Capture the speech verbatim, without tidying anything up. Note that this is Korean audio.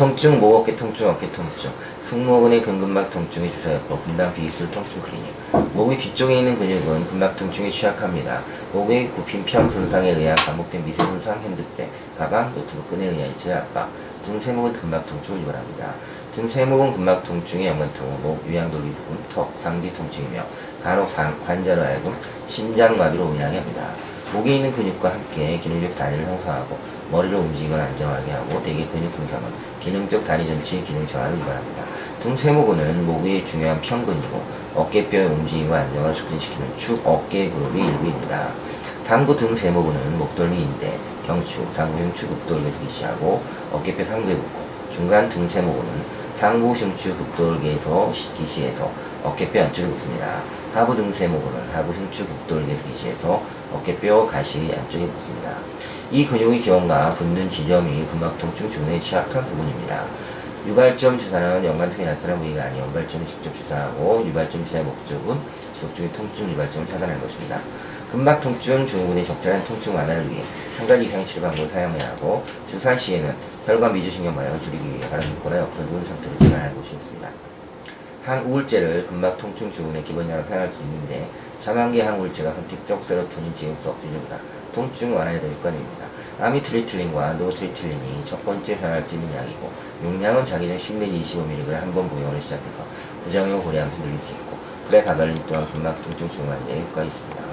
통증, 목 어깨 통증, 어깨 통증, 승모근의 근근막 통증이 주사였고 분당 비지술 통증 클리닉. 목의 뒤쪽에 있는 근육은 근막 통증에 취약합니다. 목의 굽힘평 손상에 의한 반복된 미세 손상, 핸드백, 가방, 노트북 끈에 의한 이체 압박, 등 세목은 근막 통증을 유발합니다. 등 세목은 근막 통증의 연관통은 목, 위양돌기 부분, 턱, 상기 통증이며 간혹 환자로 하여금 심장마비로 운영합니다. 목에 있는 근육과 함께 기능적 단위를 형성하고 머리를 움직이거나 안정하게 하고 대개 근육 손상은 기능적 단위 전체의 기능 저하를 유발합니다. 등 세모근은 목의 중요한 평근이고 어깨뼈의 움직임과 안정을 촉진시키는 축 어깨 그룹의 일부입니다. 상부 등 세모근은 목덜미인데 경축, 상부흉축, 읍돌개 기시하고 어깨뼈 상부에 붙고 중간 등 세모근은 상부흉축 읍돌개에서 기시해서 어깨뼈 안쪽에 붙습니다. 하부 등세모근은 하부흉축 읍돌개에서 기시해서 어깨뼈 가시 안쪽에 붙습니다. 이 근육의 기원과 붙는 지점이 근막통증 증후군에 취약한 부분입니다. 유발점 주사는 연관통에 나타난 부위가 아닌 연발점을 직접 주사하고 유발점 주사의 목적은 지속적인 통증 유발점을 차단하는 것입니다. 근막통증 증후군의 적절한 통증 완화를 위해 한 가지 이상의 치료 방법을 사용해야 하고 주사 시에는 혈관 미주신경 반응을 줄이기 위해 바람을 묶거나 옆으로 누운 상태를 진단할 곳이 있습니다. 항우울제를 근막통증 증후군의 기본약으로 사용할 수 있는데 자만계 항우울제가 선택적 세로토닌 제음소 억제제보다 통증 완화에 더 효과적입니다. 아미트리틀린과 노트리틀린이 첫 번째 사용할 수 있는 약이고 용량은 자기전 십 내지 이십오 밀리그램을 한 번 복용으로 시작해서 부작용 고려하면서 늘릴 수 있고 프레가벌린 또한 근막통증 증후군에 효과가 있습니다.